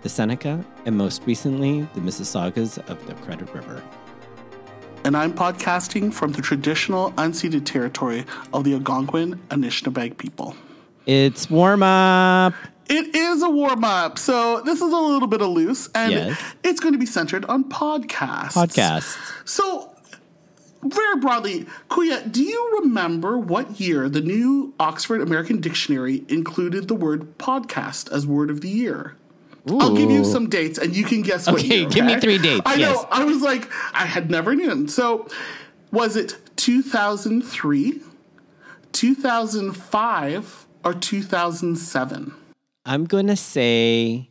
the Seneca, and most recently, the Mississaugas of the Credit River. And I'm podcasting from the traditional unceded territory of the Algonquin Anishinaabeg people. It's warm up. It is a warm up. So this is a little bit of loose, and It's going to be centered on podcasts. So very broadly, Kuya, do you remember what year the new Oxford American Dictionary included the word podcast as word of the year? Ooh. I'll give you some dates, and you can guess what year. Okay, give me 3 dates. I know. I was like, I had never known. So, was it 2003, 2005, or 2007? I'm going to say,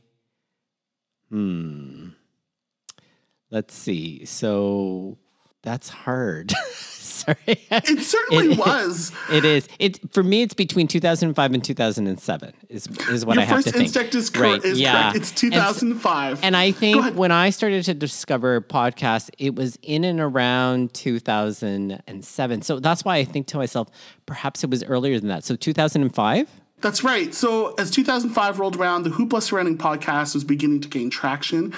let's see. So, that's hard. Sorry. It certainly was. It is. For me, it's between 2005 and 2007 is what I have to think. Your first instinct is correct. Right. Yeah. It's 2005. And I think when I started to discover podcasts, it was in and around 2007. So that's why I think to myself, perhaps it was earlier than that. So 2005? That's right. So as 2005 rolled around, the hoopla surrounding podcast was beginning to gain traction.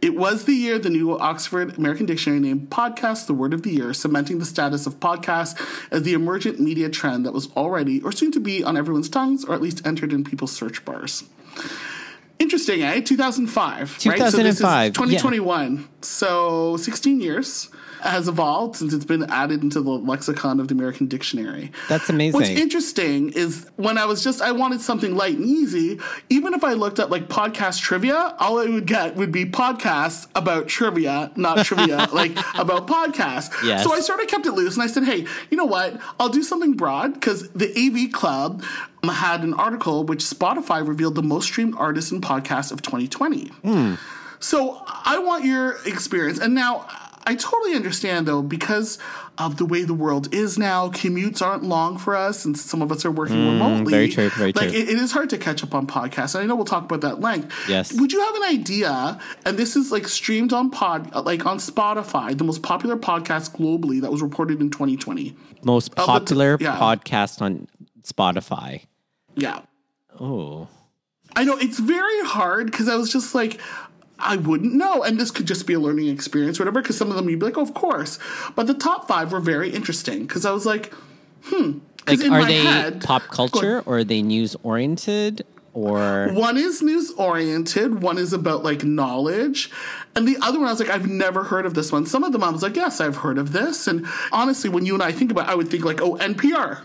It was the year the new Oxford American Dictionary named podcast the word of the year, cementing the status of podcast as the emergent media trend that was already or soon to be on everyone's tongues, or at least entered in people's search bars. Interesting, eh? 2005. 2005. Right? So this is 2021. Yeah. So 16 years has evolved since it's been added into the lexicon of the American Dictionary. That's amazing. What's interesting is when I wanted something light and easy, even if I looked up like podcast trivia, all I would get would be podcasts about trivia, not trivia, like about podcasts. Yes. So I sort of kept it loose and I said, hey, you know what? I'll do something broad because the AV Club had an article which Spotify revealed the most streamed artists and podcasts of 2020. Mm. So I want your experience. And now, I totally understand, though, because of the way the world is now, commutes aren't long for us, and some of us are working remotely. Very true, very true. Like, it is hard to catch up on podcasts, and I know we'll talk about that at length. Yes. Would you have an idea, and this is, like, streamed on on Spotify, the most popular podcast globally that was reported in 2020? Most popular podcast on Spotify? Yeah. Oh. I know, it's very hard, because I was just like, I wouldn't know. And this could just be a learning experience or whatever, because some of them you'd be like, oh, of course. But the top 5 were very interesting because I was like, Like, are they pop culture or are they news-oriented? Or one is news-oriented, one is about, like, knowledge. And the other one, I was like, I've never heard of this one. Some of them I was like, yes, I've heard of this. And honestly, when you and I think about it, I would think like, oh, NPR.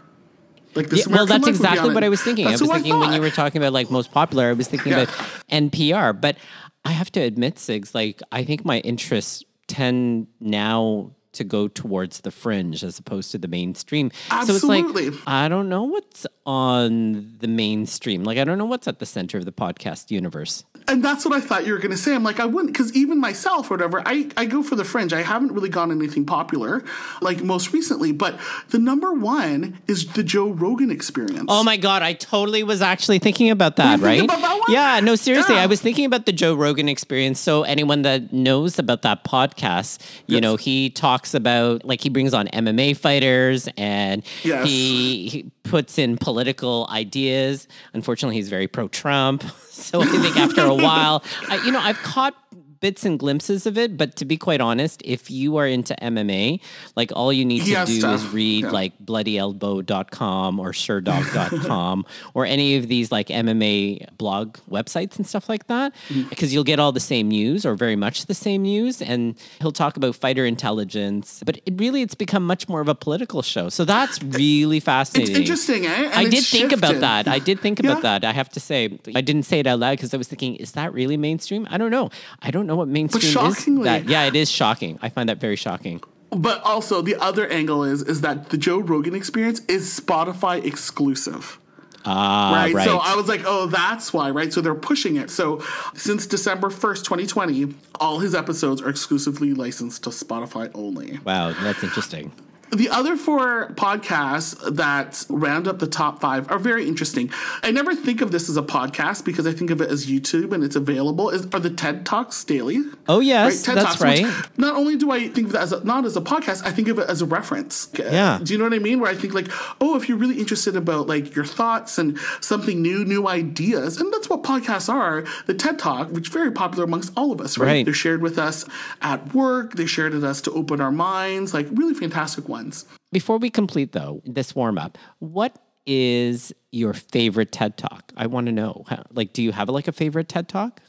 Like this that's exactly what I was thinking. I was thinking when you were talking about, like, most popular, I was thinking about NPR. But I have to admit, Sigs, like, I think my interests tend now to go towards the fringe as opposed to the mainstream. Absolutely. So it's like, I don't know what's on the mainstream. Like, I don't know what's at the center of the podcast universe. And that's what I thought you were going to say. I'm like, I wouldn't, because even myself or whatever, I go for the fringe. I haven't really gone anything popular, like, most recently. But the number one is the Joe Rogan Experience. Oh, my God. I totally was actually thinking about that, right? Think about that one? Yeah. No, seriously. Yeah. I was thinking about the Joe Rogan Experience. So anyone that knows about that podcast, you know, he talks about, like, he brings on MMA fighters and he puts in political ideas. Unfortunately, he's very pro-Trump. So I think after a while, I've caught bits and glimpses of it, but to be quite honest, if you are into MMA, like, all you need to do is read like bloodyelbow.com or suredog.com or any of these, like, MMA blog websites and stuff like that, because you'll get all the same news or very much the same news. And he'll talk about fighter intelligence, but it's become much more of a political show. So that's really fascinating. It's interesting, eh? And I did think about that. I did think about that. I have to say, I didn't say it out loud because I was thinking, is that really mainstream? I don't know. I don't know what mainstream is that. Yeah, it is shocking. I find that very shocking. But also the other angle is that the Joe Rogan Experience is Spotify exclusive. Right. Right. So I was like, oh, that's why. Right. So they're pushing it. So since December 1st, 2020, all his episodes are exclusively licensed to Spotify only. Wow. That's interesting. The other four podcasts that round up the top five are very interesting. I never think of this as a podcast because I think of it as YouTube and it's available. Are the TED Talks daily? Oh, yes, right? That's right. Which, not only do I think of that as not as a podcast, I think of it as a reference. Yeah. Do you know what I mean? Where I think like, oh, if you're really interested about like your thoughts and something new, new ideas, and that's what podcasts are. The TED Talk, which is very popular amongst all of us, right? They're shared with us at work. They shared with us to open our minds, like really fantastic ones. Before we complete, though, this warm-up, what is your favorite TED Talk? I want to know. Like, do you have, like, a favorite TED Talk?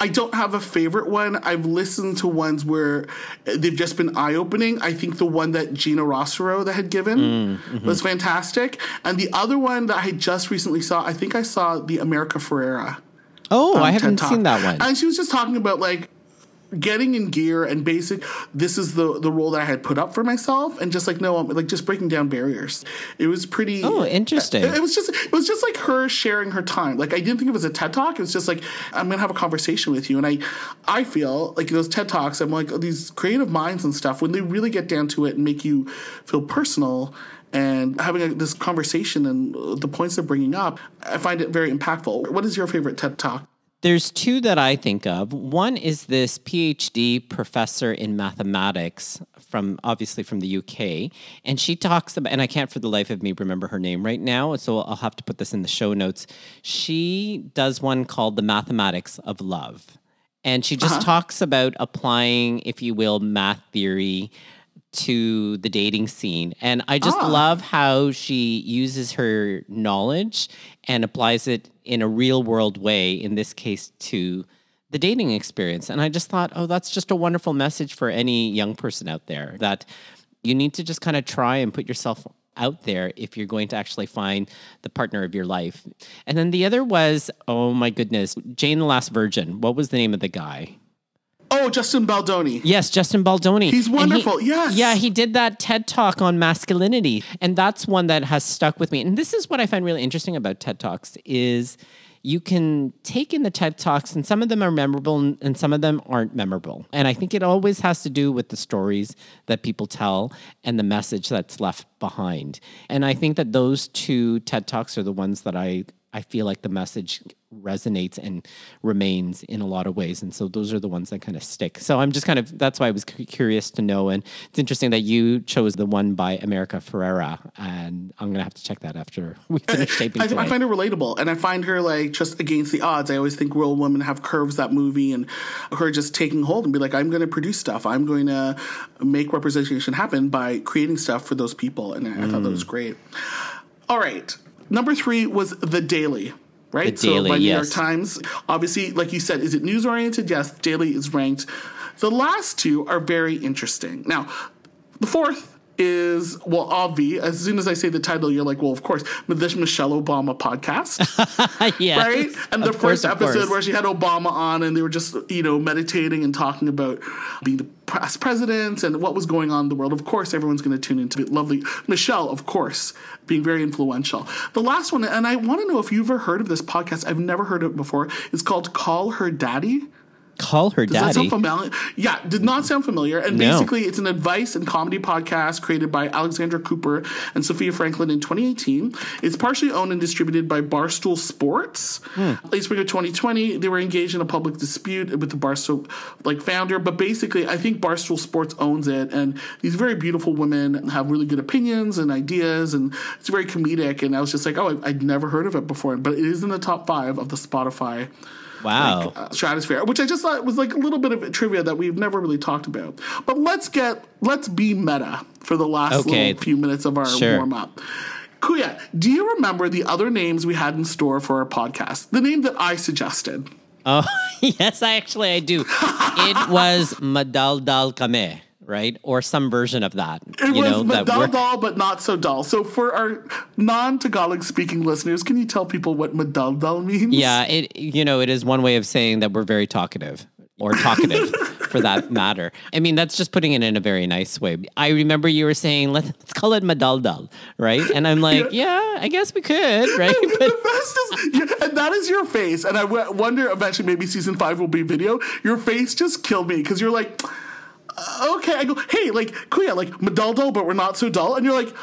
I don't have a favorite one. I've listened to ones where they've just been eye-opening. I think the one that Gina Rossero had given was fantastic. And the other one that I just recently saw, I think I saw the America Ferrera. Oh, I haven't seen that one. And she was just talking about, like, getting in gear and basic, this is the role that I had put up for myself, and just like, no, I'm like just breaking down barriers. It was pretty interesting. It was just like her sharing her time. Like I didn't think it was a TED Talk. It was just like, I'm gonna have a conversation with you. And I feel like those TED Talks, I'm like, oh, these creative minds and stuff, when they really get down to it and make you feel personal and having this conversation and the points they're bringing up, I find it very impactful. What is your favorite TED Talk? There's two that I think of. One is this PhD professor in mathematics from the UK. And she talks about, and I can't for the life of me remember her name right now, so I'll have to put this in the show notes. She does one called The Mathematics of Love. And she just talks about applying, if you will, math theory to the dating scene. And I just love how she uses her knowledge and applies it in a real world way, in this case, to the dating experience. And I just thought, oh, that's just a wonderful message for any young person out there, that you need to just kind of try and put yourself out there if you're going to actually find the partner of your life. And then the other was, oh my goodness, Jane the Last Virgin. What was the name of the guy? Oh, Justin Baldoni. Yes, Justin Baldoni. He's wonderful. Yes. Yeah, he did that TED Talk on masculinity. And that's one that has stuck with me. And this is what I find really interesting about TED Talks is you can take in the TED Talks, and some of them are memorable and some of them aren't memorable. And I think it always has to do with the stories that people tell and the message that's left behind. And I think that those two TED Talks are the ones that I feel like the message resonates and remains in a lot of ways. And so those are the ones that kind of stick. So I'm just kind of, that's why I was curious to know. And it's interesting that you chose the one by America Ferrera. And I'm going to have to check that after we finish taping today. I find her relatable. And I find her like just against the odds. I always think Real Women Have Curves, that movie, and her just taking hold and be like, I'm going to produce stuff. I'm going to make representation happen by creating stuff for those people. And I thought that was great. All right. Number 3 was The Daily, right? The Daily, so by New York Times. Obviously, like you said, is it news-oriented? Yes, Daily is ranked. The last two are very interesting. Now, the fourth is, well, obvi. As soon as I say the title, you're like, well, of course, this Michelle Obama podcast, yes, right? And the first episode where she had Obama on and they were just, you know, meditating and talking about being the past presidents and what was going on in the world. Of course, everyone's going to tune into lovely Michelle, of course, being very influential. The last one, and I want to know if you've ever heard of this podcast. I've never heard of it before. It's called Call Her Daddy. Call Her Daddy. Does that sound familiar? Yeah, did not sound familiar. And basically, it's an advice and comedy podcast created by Alexandra Cooper and Sophia Franklin in 2018. It's partially owned and distributed by Barstool Sports. At least for 2020, they were engaged in a public dispute with the Barstool founder. But basically, I think Barstool Sports owns it. And these very beautiful women have really good opinions and ideas. And it's very comedic. And I was just like, oh, I'd never heard of it before. But it is in the top 5 of the Spotify stratosphere, which I just thought was like a little bit of trivia that we've never really talked about. But let's be meta for the last little few minutes of our warm up. Kuya, do you remember the other names we had in store for our podcast? The name that I suggested. Oh, yes, I do. It was Madaldal Kameh. Right? Or some version of that. It was madaldal, but not so dull. So for our non-Tagalog speaking listeners, can you tell people what madaldal means? Yeah, it is one way of saying that we're very talkative or talkative. for that matter. I mean, that's just putting it in a very nice way. I remember you were saying, let's call it Madaldal, right? And I'm like, yeah, I guess we could, right? And but the best is, and that is your face. And I wonder, eventually, maybe season 5 will be video. Your face just killed me because you're like, okay. I go, hey, like, cool, yeah, like Madaldal, but we're not so dull. And you're like,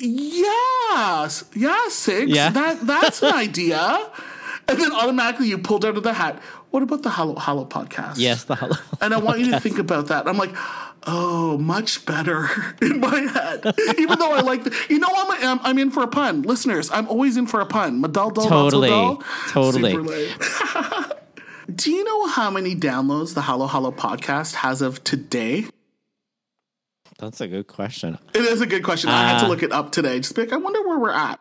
yes, yeah, Six, yeah. That's an idea. And then automatically you pulled out of the hat, what about the Halo Halo podcast? Yes, the Halo Halo. And I want you to think about that. I'm like, oh, much better in my head. Even though I like the, you know, I'm in for a pun. Listeners, I'm always in for a pun. Madaldal, Totally. Super late. Do you know how many downloads the Halo Halo podcast has of today? That's a good question. It is a good question. I had to look it up today. Just be like, I wonder where we're at.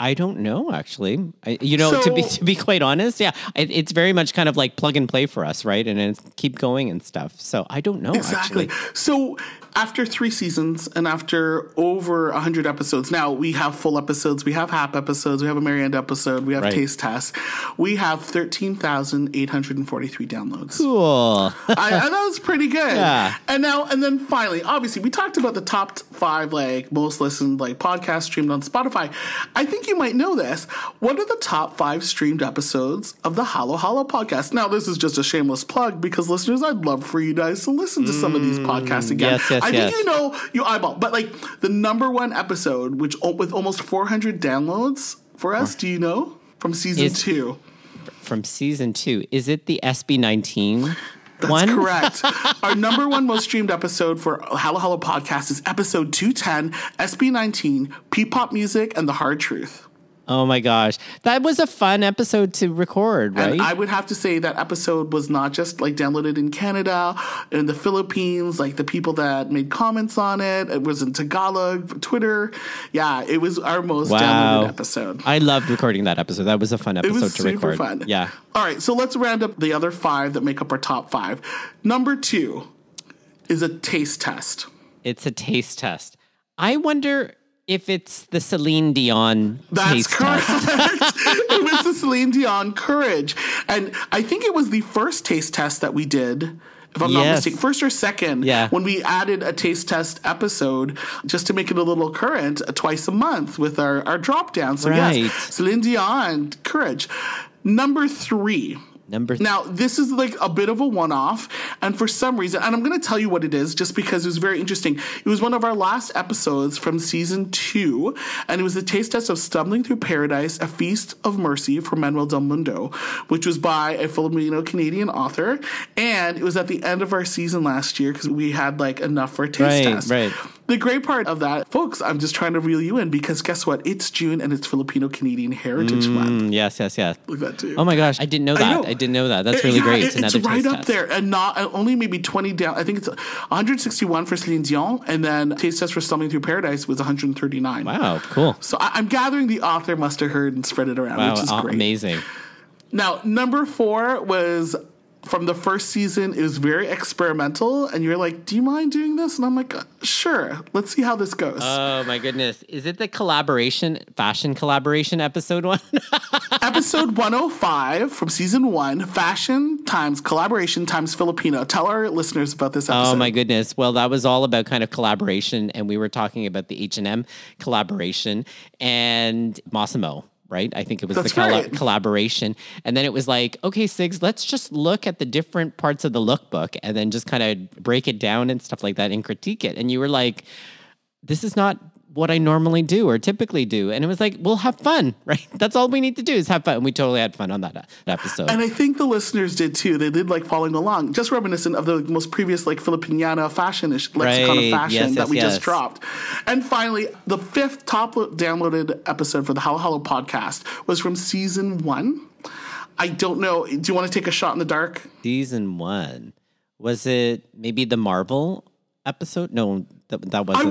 I don't know, actually. To be quite honest, yeah, it's very much kind of like plug and play for us, right? And it's keep going and stuff. So I don't know, exactly. So after 3 seasons and after over 100 episodes, now we have full episodes, we have half episodes, we have a Marianne episode, we have taste tests. We have 13,843 downloads. Cool. I that was pretty good. Yeah. And then finally, obviously, we talked about the top 5 like most listened like podcasts streamed on Spotify. I think you might know this. What are the top 5 streamed episodes of the Halo Halo podcast? Now, this is just a shameless plug because, listeners, I'd love for you guys to listen to some of these podcasts again. Yes, I think you know, you eyeball. But, like, the number 1 episode, which with almost 400 downloads for us, do you know? From season 2. From season 2. Is it the SB19? That's one? Correct. Our number 1 most streamed episode for Halo Halo Podcast is episode 210, SB19, P-Pop Music, and The Hard Truth. Oh my gosh. That was a fun episode to record, right? And I would have to say that episode was not just like downloaded in Canada, in the Philippines, like the people that made comments on it. It was in Tagalog, Twitter. Yeah, it was our most downloaded episode. I loved recording that episode. That was a fun episode to record. It was super fun. Yeah. All right, so let's round up the other 5 that make up our top 5. Number 2 is a taste test. It's a taste test. I wonder if it's the Celine Dion. That's correct. It was the Celine Dion Courage. And I think it was the first taste test that we did, if I'm not mistaken, first or second, when we added a taste test episode just to make it a little current twice a month with our drop down. So yes, Celine Dion Courage. Number 3. Now, this is like a bit of a one-off, and for some reason, and I'm going to tell you what it is just because it was very interesting. It was one of our last episodes from season 2, and it was the taste test of Stumbling Through Paradise, A Feast of Mercy from Manuel Del Mundo, which was by a Filipino-Canadian author, and it was at the end of our season last year because we had like enough for a taste test. Right. The great part of that, folks, I'm just trying to reel you in because guess what? It's June and it's Filipino-Canadian Heritage Month. Yes. Look at that too. Oh my gosh, I didn't know that. I didn't know that. That's really great. It's right up there, and not only maybe 20 down. I think it's 161 for Celine Dion, and then taste test for Stumbling Through Paradise was 139. Wow, cool. So I'm gathering the author must have heard and spread it around, which is great. Amazing. Now, number 4 was from the first season. It was very experimental, and you're like, do you mind doing this? And I'm like, sure, let's see how this goes. Oh my goodness. Is it the fashion collaboration episode 1? Episode 105 from season 1, fashion times collaboration times Filipino. Tell our listeners about this episode. Oh my goodness. Well, that was all about kind of collaboration, and we were talking about the H&M collaboration and Massimo. Right? I think it was collaboration. And then it was like, okay, Sigs, let's just look at the different parts of the lookbook and then just kind of break it down and stuff like that and critique it. And you were like, this is not what I normally do or typically do. And it was like, we'll have fun, right? That's all we need to do is have fun. And we totally had fun on that episode. And I think the listeners did too. They did like following along, just reminiscent of the most previous like Filipiniana fashion-ish lexicon of fashion that we just dropped. And finally, the 5th top downloaded episode for the Halo Halo podcast was from season 1. I don't know. Do you want to take a shot in the dark? Season 1. Was it maybe the Marvel episode? No, that wasn't.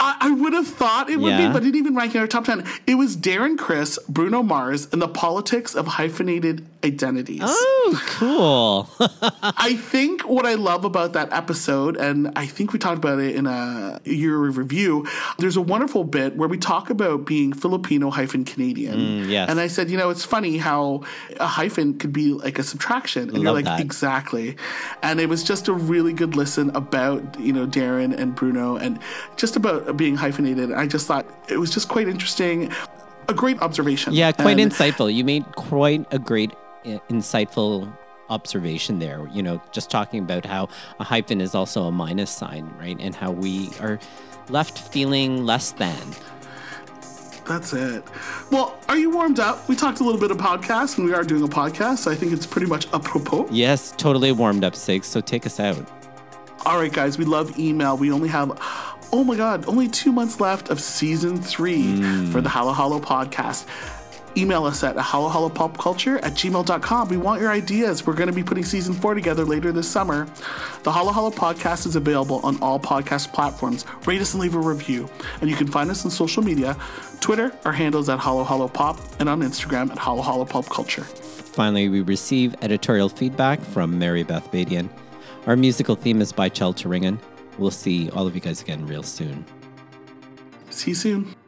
I would have thought it would be, but it didn't even rank in our top 10. It was Darren Criss, Bruno Mars, and the politics of hyphenated identities. Oh, cool. I think what I love about that episode, and I think we talked about it in a yearly review, there's a wonderful bit where we talk about being Filipino-Canadian. Yes. And I said, you know, it's funny how a hyphen could be like a subtraction. And you're like, that. Exactly. And it was just a really good listen about, you know, Darren and Bruno and just about being hyphenated. I just thought it was just quite interesting. A great observation. Yeah, quite insightful. You made quite a great insightful observation there, you know, just talking about how a hyphen is also a minus sign, right? And how we are left feeling less than. That's it. Well, are you warmed up? We talked a little bit of podcasts, and we are doing a podcast, so I think it's pretty much apropos. Yes, totally warmed up, Sig, so take us out. All right, guys, we love email. We only have... oh my God, only 2 months left of season 3 for the Halo Halo podcast. Email us at holoholopopculture@gmail.com. We want your ideas. We're going to be putting season 4 together later this summer. The Halo Halo podcast is available on all podcast platforms. Rate us and leave a review. And you can find us on social media. Twitter, our handle is @holoholo pop, and on Instagram @holoholo pop culture. Finally, we receive editorial feedback from Mary Beth Badian. Our musical theme is by Chel Turingan. We'll see all of you guys again real soon. See you soon.